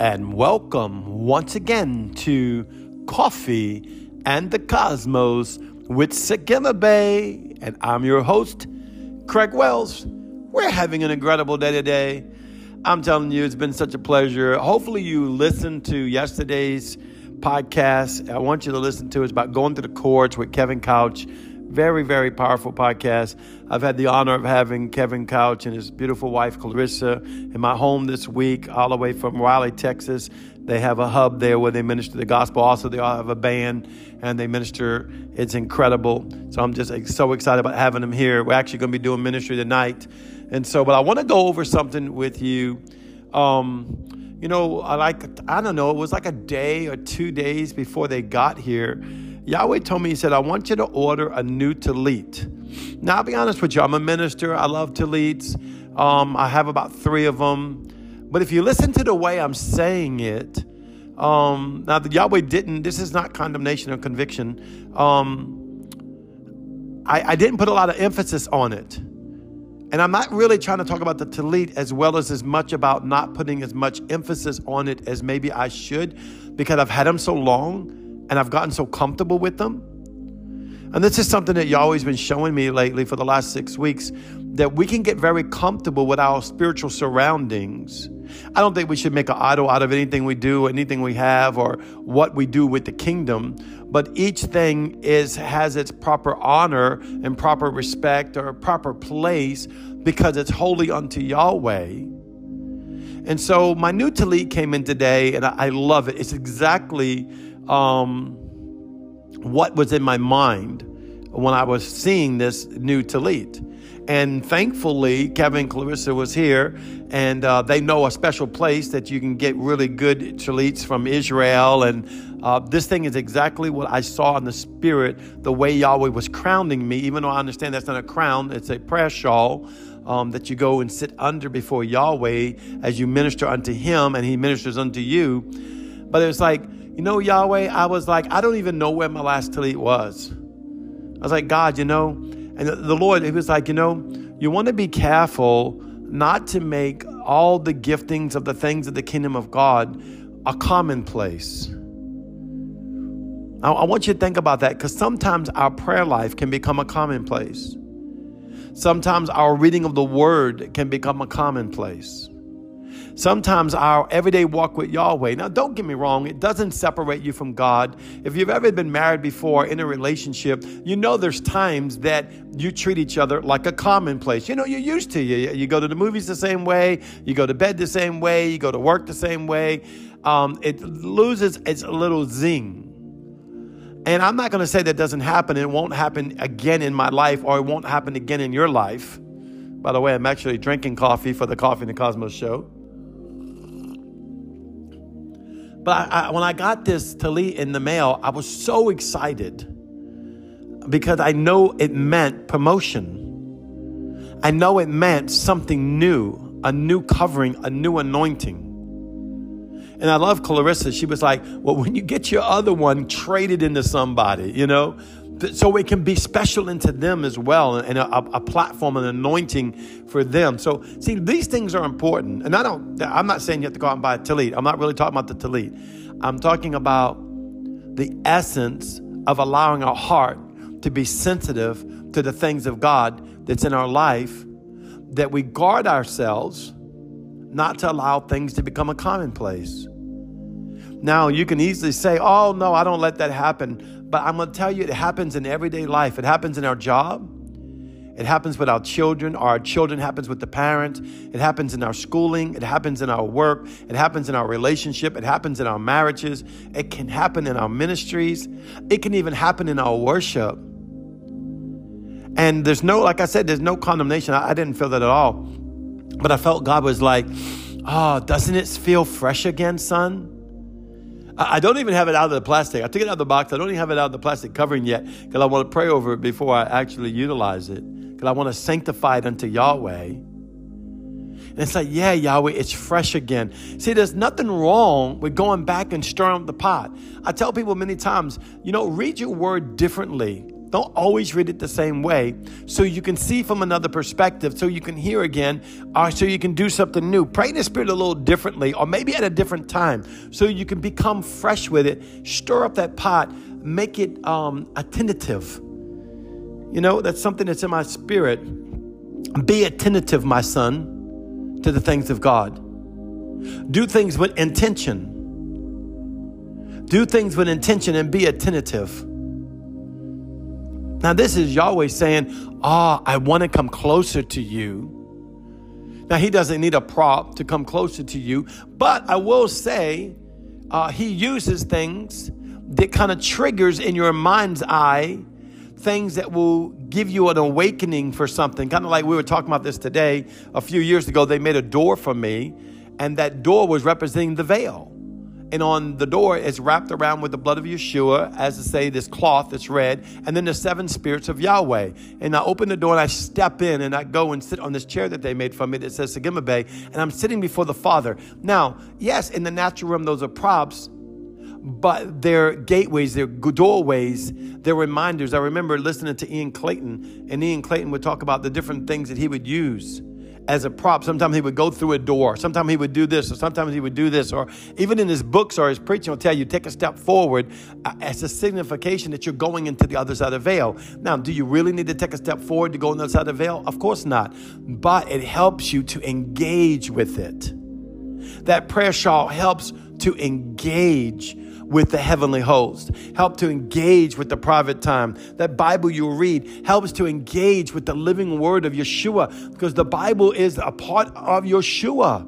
and welcome once again to Coffee and the Cosmos with Sigima Bay, and I'm your host, Craig Wells. We're having an incredible day today. I'm telling you, it's been such a pleasure. Hopefully you listened to yesterday's podcast. I want you to listen to it. It's about going through the courts with Kevin Couch. Very, very powerful podcast. I've had the honor of having Kevin Couch and his beautiful wife, Clarissa, in my home this week, all the way from Raleigh, Texas. They have a hub there where they minister the gospel. Also, they all have a band and they minister. It's incredible. So I'm just so excited about having them here. We're actually going to be doing ministry tonight. And so, but I want to go over something with you. It was like a day or 2 days before they got here. Yahweh told me, he said, I want you to order a new tallit. Now, I'll be honest with you. I'm a minister. I love tallits. I have about 3 of them. But if you listen to the way I'm saying it, now that Yahweh didn't, this is not condemnation or conviction. I didn't put a lot of emphasis on it. And I'm not really trying to talk about the tallit as well as much about not putting as much emphasis on it as maybe I should, because I've had them so long. And I've gotten so comfortable with them. And this is something that Yahweh's been showing me lately for the last 6 weeks, that we can get very comfortable with our spiritual surroundings. I don't think we should make an idol out of anything we do, anything we have, or what we do with the kingdom. But each thing has its proper honor and proper respect or proper place because it's holy unto Yahweh. And so my new tallit came in today and I love it. It's exactly what was in my mind when I was seeing this new tallit. And thankfully, Kevin and Clarissa was here, and they know a special place that you can get really good tallits from Israel. And this thing is exactly what I saw in the spirit, the way Yahweh was crowning me, even though I understand that's not a crown, it's a prayer shawl. That you go and sit under before Yahweh as you minister unto him and he ministers unto you. But it's like, you know, Yahweh, I was like, I don't even know where my last tallit was. I was like, God, you know, and the Lord, he was like, you know, you want to be careful not to make all the giftings of the things of the kingdom of God a commonplace. I want you to think about that, because sometimes our prayer life can become a commonplace. Sometimes our reading of the word can become a commonplace. Sometimes our everyday walk with Yahweh. Now, don't get me wrong. It doesn't separate you from God. If you've ever been married before in a relationship, you know there's times that you treat each other like a commonplace. You know, you're used to it. You go to the movies the same way. You go to bed the same way. You go to work the same way. It loses its little zing. And I'm not going to say that doesn't happen. It won't happen again in my life, or it won't happen again in your life. By the way, I'm actually drinking coffee for the Coffee and the Cosmos show. But when I got this tallit in the mail, I was so excited because I know it meant promotion. I know it meant something new, a new covering, a new anointing. And I love Clarissa. She was like, well, when you get your other one, trade it into somebody, you know, so it can be special into them as well, and a platform, an anointing for them. So, see, these things are important. And I'm not saying you have to go out and buy a tallit. I'm not really talking about the tallit. I'm talking about the essence of allowing our heart to be sensitive to the things of God that's in our life, that we guard ourselves not to allow things to become a commonplace. Now, you can easily say, oh, no, I don't let that happen. But I'm going to tell you, it happens in everyday life. It happens in our job. It happens with our children. Our children happens with the parents. It happens in our schooling. It happens in our work. It happens in our relationship. It happens in our marriages. It can happen in our ministries. It can even happen in our worship. And there's no, like I said, there's no condemnation. I didn't feel that at all. But I felt God was like, oh, doesn't it feel fresh again, son? I don't even have it out of the plastic. I took it out of the box. I don't even have it out of the plastic covering yet, because I want to pray over it before I actually utilize it, because I want to sanctify it unto Yahweh. And it's like, yeah, Yahweh, it's fresh again. See, there's nothing wrong with going back and stirring up the pot. I tell people many times, you know, read your word differently. Don't always read it the same way, so you can see from another perspective, so you can hear again, or so you can do something new. Pray in the Spirit a little differently, or maybe at a different time, so you can become fresh with it. Stir up that pot, make it attentive. You know, that's something that's in my spirit. Be attentive, my son, to the things of God. Do things with intention. Do things with intention and be attentive. Now, this is Yahweh saying, I want to come closer to you. Now, he doesn't need a prop to come closer to you. But I will say he uses things that kind of triggers in your mind's eye, things that will give you an awakening for something. Kind of like we were talking about this today. A few years ago, they made a door for me. And that door was representing the veil. And on the door, it's wrapped around with the blood of Yeshua, as to say, this cloth that's red, and then the seven spirits of Yahweh. And I open the door and I step in and I go and sit on this chair that they made for me that says Sigima Bay, and I'm sitting before the Father. Now, yes, in the natural realm, those are props, but they're gateways, they're doorways, they're reminders. I remember listening to Ian Clayton, and Ian Clayton would talk about the different things that he would use as a prop. Sometimes he would go through a door. Sometimes he would do this, or sometimes he would do this. Or even in his books or his preaching will tell you, take a step forward as a signification that you're going into the other side of the veil. Now, do you really need to take a step forward to go on the other side of the veil? Of course not. But it helps you to engage with it. That prayer shawl helps to engage with the heavenly host, help to engage with the private time. That Bible you read helps to engage with the living word of Yeshua, because the Bible is a part of Yeshua.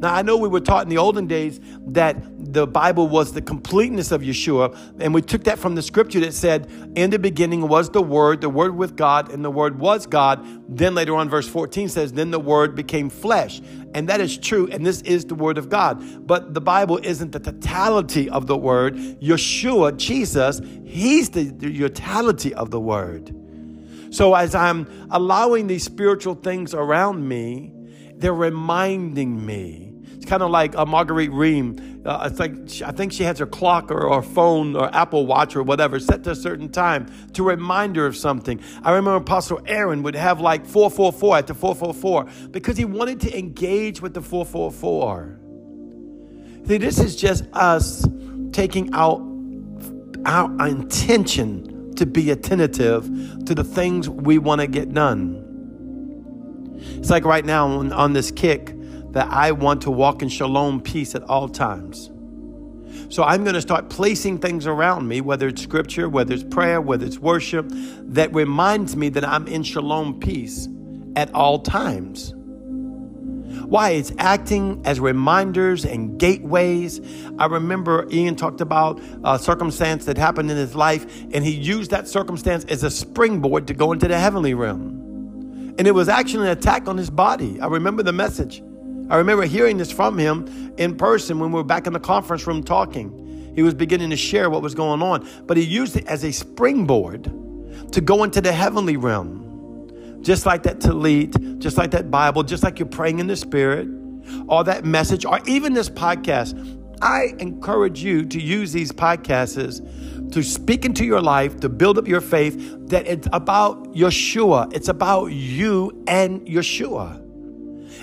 Now, I know we were taught in the olden days that the Bible was the completeness of Yeshua, and we took that from the scripture that said, in the beginning was the Word with God, and the Word was God. Then later on, verse 14 says, then the Word became flesh. And that is true, and this is the Word of God. But the Bible isn't the totality of the Word. Yeshua, Jesus, he's the totality of the Word. So as I'm allowing these spiritual things around me, they're reminding me. It's kind of like Marguerite Rehm. It's like, I think she has her clock or phone or Apple Watch or whatever set to a certain time to remind her of something. I remember Apostle Aaron would have like 444 at the 444 because he wanted to engage with the 444. See, this is just us taking out our intention to be attentive to the things we want to get done. It's like right now on this kick that I want to walk in shalom, peace at all times. So I'm going to start placing things around me, whether it's scripture, whether it's prayer, whether it's worship, that reminds me that I'm in shalom, peace at all times. Why? It's acting as reminders and gateways. I remember Ian talked about a circumstance that happened in his life, and he used that circumstance as a springboard to go into the heavenly realm. And it was actually an attack on his body. I remember the message. I remember hearing this from him in person when we were back in the conference room talking. He was beginning to share what was going on, but he used it as a springboard to go into the heavenly realm. Just like that tallit, just like that Bible, just like you're praying in the Spirit, or that message, or even this podcast. I encourage you to use these podcasts to speak into your life, to build up your faith, that it's about Yeshua. It's about you and Yeshua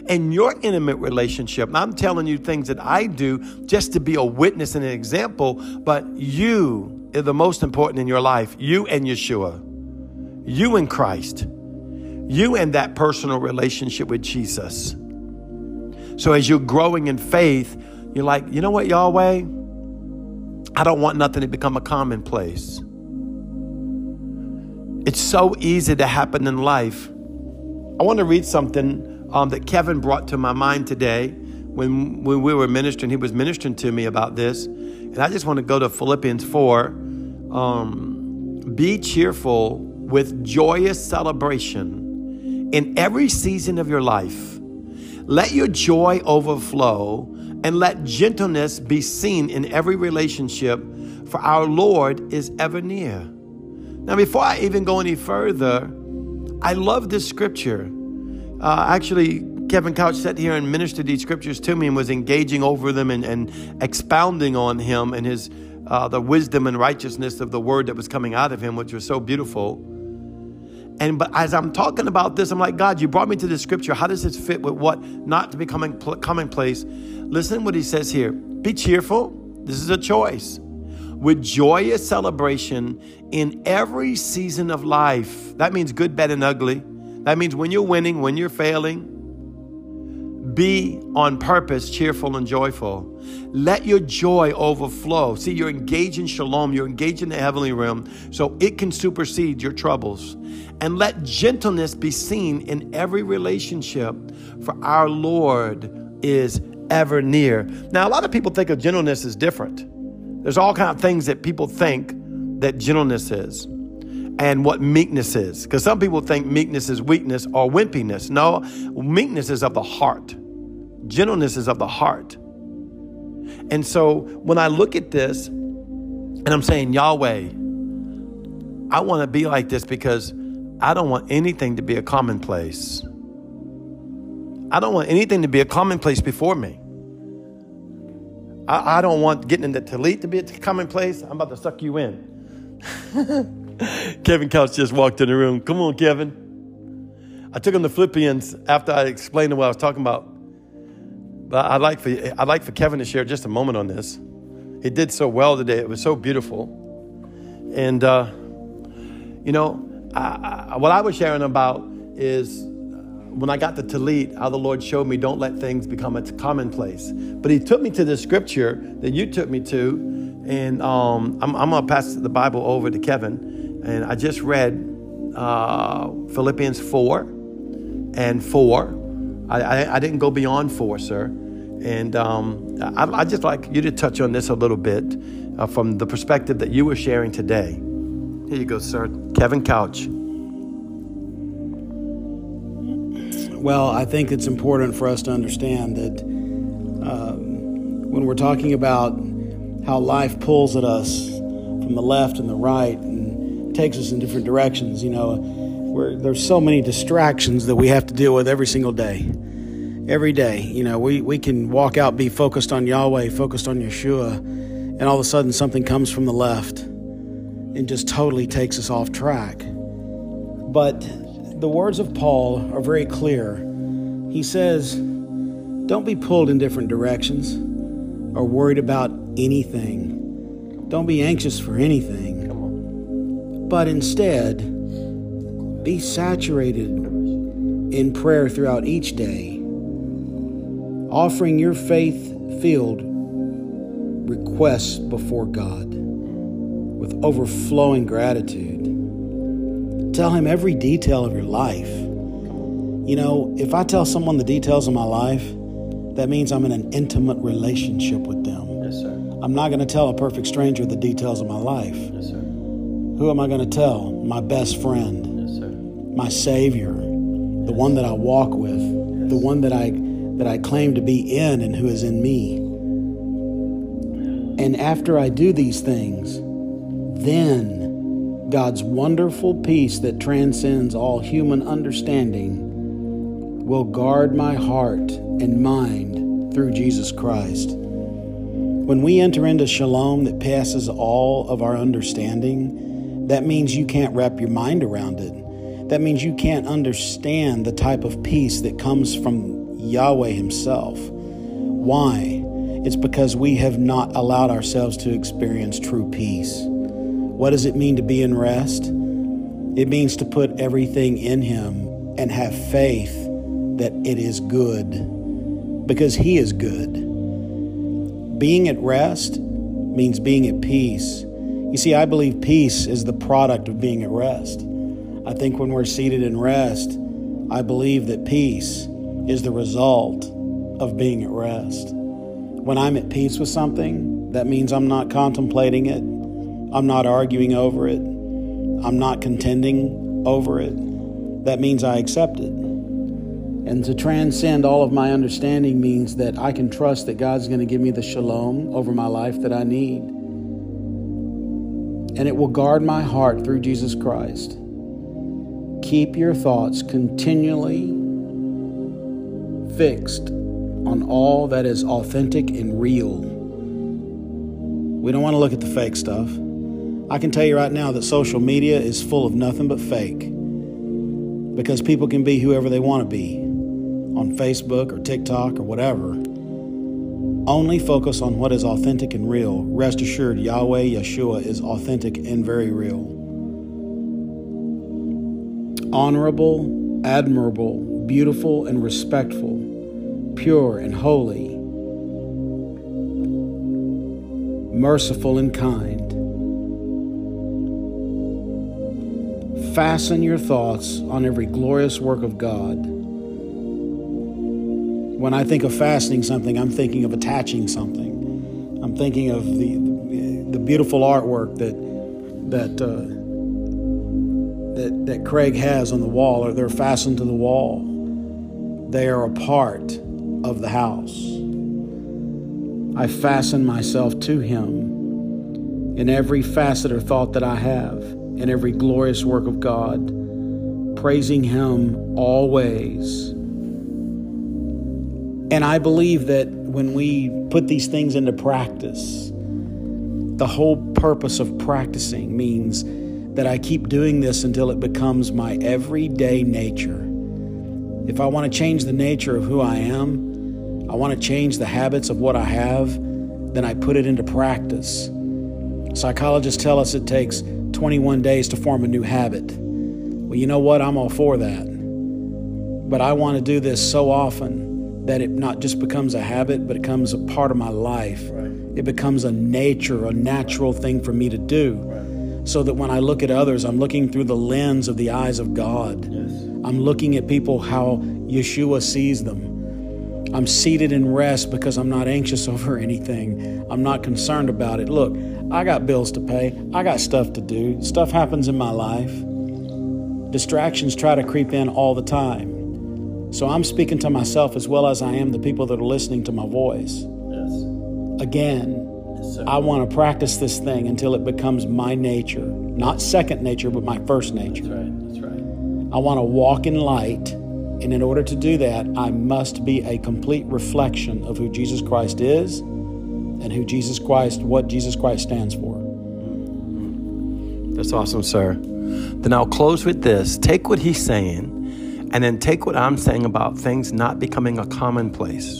and your intimate relationship. I'm telling you things that I do just to be a witness and an example, but you are the most important in your life. You and Yeshua, you and Christ, you and that personal relationship with Jesus. So as you're growing in faith, you're like, you know what, Yahweh? I don't want nothing to become a commonplace. It's so easy to happen in life. I want to read something that Kevin brought to my mind today when we were ministering. He was ministering to me about this. And I just want to go to Philippians 4. Be cheerful with joyous celebration in every season of your life. Let your joy overflow, and let gentleness be seen in every relationship, for our Lord is ever near. Now, before I even go any further, I love this scripture. Actually, Kevin Couch sat here and ministered these scriptures to me and was engaging over them and expounding on him and his the wisdom and righteousness of the word that was coming out of him, which was so beautiful. But as I'm talking about this, I'm like, God, you brought me to this scripture. How does this fit with what? Not to be commonplace. Listen to what he says here. Be cheerful. This is a choice. With joyous celebration in every season of life. That means good, bad, and ugly. That means when you're winning, when you're failing. Be on purpose, cheerful and joyful. Let your joy overflow. See, you're engaged in shalom. You're engaged in the heavenly realm, so it can supersede your troubles. And let gentleness be seen in every relationship, for our Lord is ever near. Now, a lot of people think of gentleness as different. There's all kinds of things that people think that gentleness is and what meekness is. Because some people think meekness is weakness or wimpiness. No, meekness is of the heart. Gentleness is of the heart. And so when I look at this and I'm saying, Yahweh, I want to be like this because I don't want anything to be a commonplace. I don't want anything to be a commonplace before me. I don't want getting into tallit to be a commonplace. I'm about to suck you in. Kevin Couch just walked in the room. Come on, Kevin. I took him to Philippians after I explained what I was talking about. But I'd like for Kevin to share just a moment on this. He did so well today. It was so beautiful. And, what I was sharing about is when I got to tallit, how the Lord showed me don't let things become a commonplace. But he took me to this scripture that you took me to. And I'm going to pass the Bible over to Kevin. And I just read Philippians 4:4. I didn't go beyond 4, sir. And I'd just like you to touch on this a little bit from the perspective that you were sharing today. Here you go, sir. Kevin Couch. Well, I think it's important for us to understand that when we're talking about how life pulls at us from the left and the right and takes us in different directions, there's so many distractions that we have to deal with every single day. Every day, we can walk out, be focused on Yahweh, focused on Yeshua, and all of a sudden something comes from the left and just totally takes us off track. But the words of Paul are very clear. He says, don't be pulled in different directions or worried about anything. Don't be anxious for anything. Come on. But instead, be saturated in prayer throughout each day, offering your faith-filled requests before God with overflowing gratitude. Tell Him every detail of your life. If I tell someone the details of my life, that means I'm in an intimate relationship with them. Yes, sir. I'm not going to tell a perfect stranger the details of my life. Yes, sir. Who am I going to tell? My best friend. My Savior, the one that I walk with, yes. The one that I claim to be in and who is in me. And after I do these things, then God's wonderful peace that transcends all human understanding will guard my heart and mind through Jesus Christ. When we enter into shalom that passes all of our understanding, that means you can't wrap your mind around it. That means you can't understand the type of peace that comes from Yahweh Himself. Why? It's because we have not allowed ourselves to experience true peace. What does it mean to be in rest? It means to put everything in Him and have faith that it is good, because He is good. Being at rest means being at peace. You see, I believe peace is the product of being at rest. I think when we're seated in rest, I believe that peace is the result of being at rest. When I'm at peace with something, that means I'm not contemplating it. I'm not arguing over it. I'm not contending over it. That means I accept it. And to transcend all of my understanding means that I can trust that God's going to give me the shalom over my life that I need. And it will guard my heart through Jesus Christ. Keep your thoughts continually fixed on all that is authentic and real. We don't want to look at the fake stuff. I can tell you right now that social media is full of nothing but fake, because people can be whoever they want to be on Facebook or TikTok or whatever. Only focus on what is authentic and real. Rest assured, Yahweh, Yeshua is authentic and very real. Honorable, admirable, beautiful, and respectful, pure and holy, merciful and kind. Fasten your thoughts on every glorious work of God. When I think of fastening something, I'm thinking of attaching something. I'm thinking of the beautiful artwork that Craig has on the wall, or they're fastened to the wall. They are a part of the house. I fasten myself to Him in every facet or thought that I have, in every glorious work of God, praising Him always. And I believe that when we put these things into practice, the whole purpose of practicing means that I keep doing this until it becomes my everyday nature. If I want to change the nature of who I am, I want to change the habits of what I have, then I put it into practice. Psychologists tell us it takes 21 days to form a new habit. Well, you know what? I'm all for that. But I want to do this so often that it not just becomes a habit, but it becomes a part of my life. Right. It becomes a nature, a natural thing for me to do. Right. So that when I look at others, I'm looking through the lens of the eyes of God. Yes. I'm looking at people how Yeshua sees them. I'm seated in rest because I'm not anxious over anything. I'm not concerned about it. Look, I got bills to pay. I got stuff to do. Stuff happens in my life. Distractions try to creep in all the time. So I'm speaking to myself as well as I am the people that are listening to my voice. Yes. Again, yes, I want to practice this thing until it becomes my nature. Not second nature, but my first nature. That's right. That's right. I want to walk in light. And in order to do that, I must be a complete reflection of who Jesus Christ is and who Jesus Christ, what Jesus Christ stands for. That's awesome, sir. Then I'll close with this. Take what he's saying, and then take what I'm saying about things not becoming a commonplace.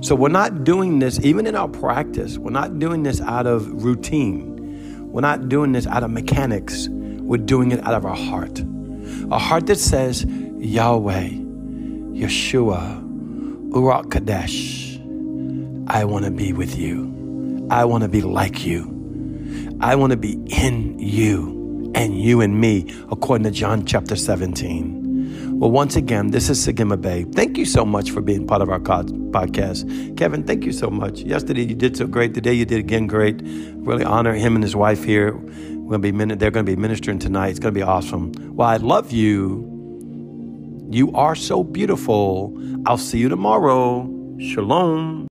So we're not doing this, even in our practice, we're not doing this out of routine. We're not doing this out of mechanics. We're doing it out of our heart. A heart that says, Yahweh, Yeshua, Urak Kadesh, I want to be with you. I want to be like you. I want to be in you and you in me, according to John chapter 17. Well, once again, this is Sigima Bay. Thank you so much for being part of our podcast. Kevin, thank you so much. Yesterday, you did so great. Today, you did again great. Really honor him and his wife here. They're going to be ministering tonight. It's going to be awesome. Well, I love you. You are so beautiful. I'll see you tomorrow. Shalom.